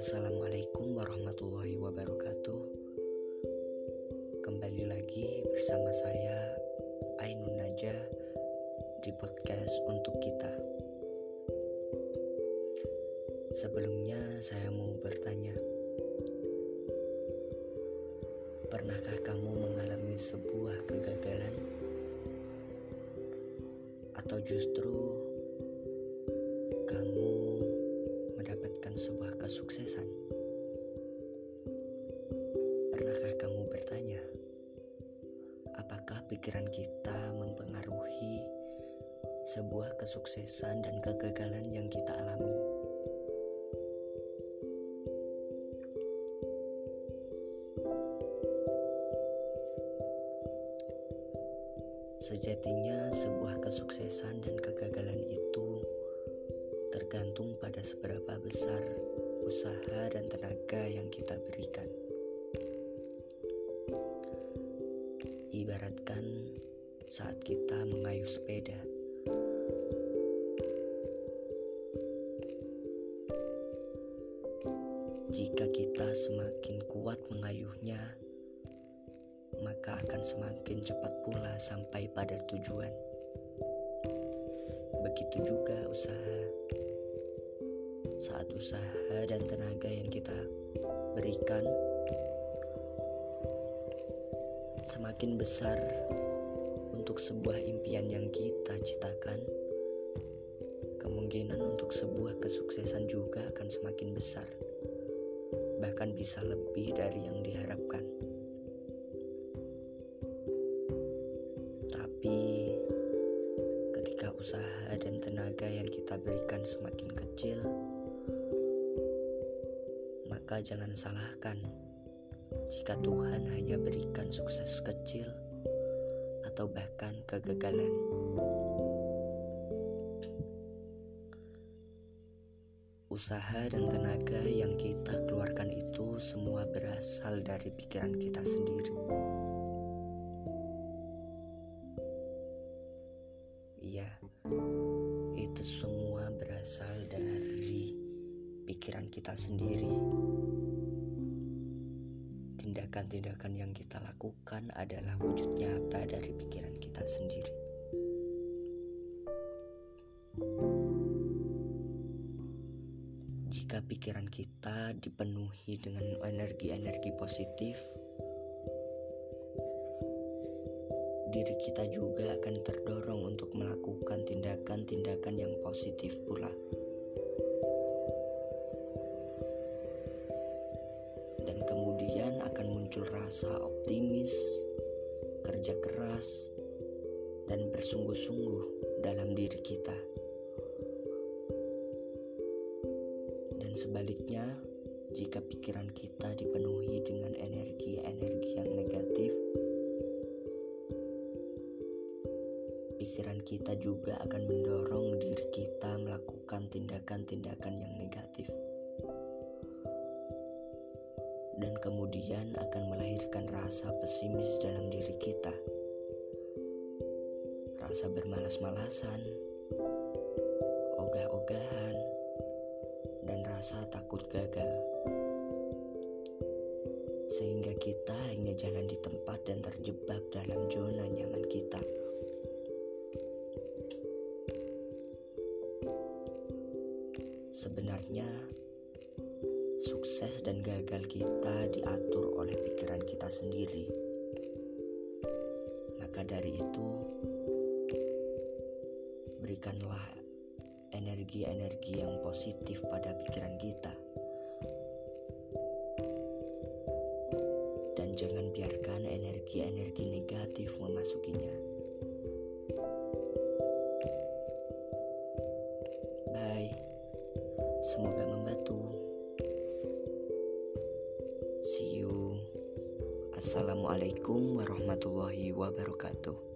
Assalamualaikum warahmatullahi wabarakatuh. Kembali lagi bersama saya Ainun Naja di podcast Untuk Kita. Sebelumnya saya mau bertanya, pernahkah kamu mengalami sebuah kegagalan? Atau justru kamu mendapatkan sebuah kesuksesan? Pernahkah kamu bertanya, apakah pikiran kita mempengaruhi sebuah kesuksesan dan kegagalan yang kita alami? Sejatinya sebuah kesuksesan dan kegagalan itu tergantung pada seberapa besar usaha dan tenaga yang kita berikan. Ibaratkan saat kita mengayuh sepeda, jika kita semakin kuat mengayuhnya, maka akan semakin cepat pula sampai pada tujuan. Begitu juga usaha. Saat usaha dan tenaga yang kita berikan semakin besar untuk sebuah impian yang kita citakan, kemungkinan untuk sebuah kesuksesan juga akan semakin besar, bahkan bisa lebih dari yang diharapkan. Tapi ketika usaha dan tenaga yang kita berikan semakin kecil, maka jangan salahkan jika Tuhan hanya berikan sukses kecil atau bahkan kegagalan. Usaha dan tenaga yang kita keluarkan itu semua berasal dari pikiran kita sendiri. Ya, itu semua berasal dari pikiran kita sendiri. Tindakan-tindakan yang kita lakukan adalah wujud nyata dari pikiran kita sendiri. Jika pikiran kita dipenuhi dengan energi-energi positif, diri kita juga akan terdorong untuk melakukan tindakan-tindakan yang positif pula. Dan kemudian akan muncul rasa optimis, kerja keras, dan bersungguh-sungguh dalam diri kita. Dan sebaliknya, jika pikiran kita dipenuhi dengan energi-energi yang negatif, pikiran kita juga akan mendorong diri kita melakukan tindakan-tindakan yang negatif, dan kemudian akan melahirkan rasa pesimis dalam diri kita, rasa bermalas-malasan, ogah-ogahan, dan rasa takut gagal, sehingga kita hanya jalan di tempat dan terjebak dalam zona nyaman kita. Sebenarnya, sukses dan gagal kita diatur oleh pikiran kita sendiri. Maka dari itu, berikanlah energi-energi yang positif pada pikiran kita. Dan jangan biarkan energi-energi negatif memasukinya. Bye. Semoga membantu. See you. Assalamualaikum warahmatullahi wabarakatuh.